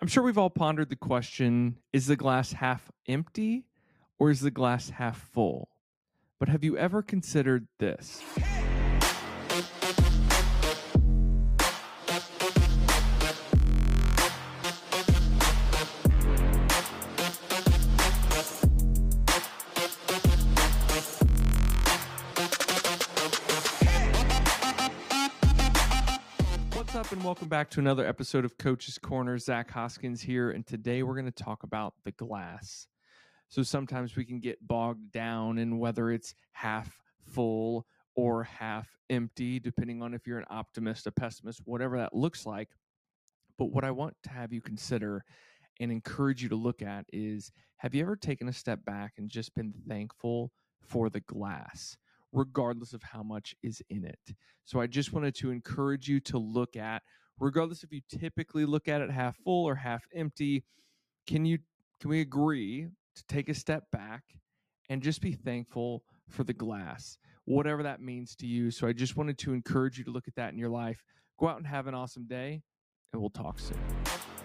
I'm sure we've all pondered the question, is the glass half empty or is the glass half full? But have you ever considered this? And welcome back to another episode of Coach's Corner. Zach Hoskins here, and today we're going to talk about the glass. So sometimes we can get bogged down in whether it's half full or half empty, depending on if you're an optimist, a pessimist, whatever that looks like. But what I want to have you consider and encourage you to look at is, have you ever taken a step back and just been thankful for the glass, regardless of how much is in it? So I just wanted to encourage you to look at, regardless if you typically look at it half full or half empty, can we agree to take a step back and just be thankful for the glass, whatever that means to you? So I just wanted to encourage you to look at that in your life. Go out and have an awesome day, and we'll talk soon.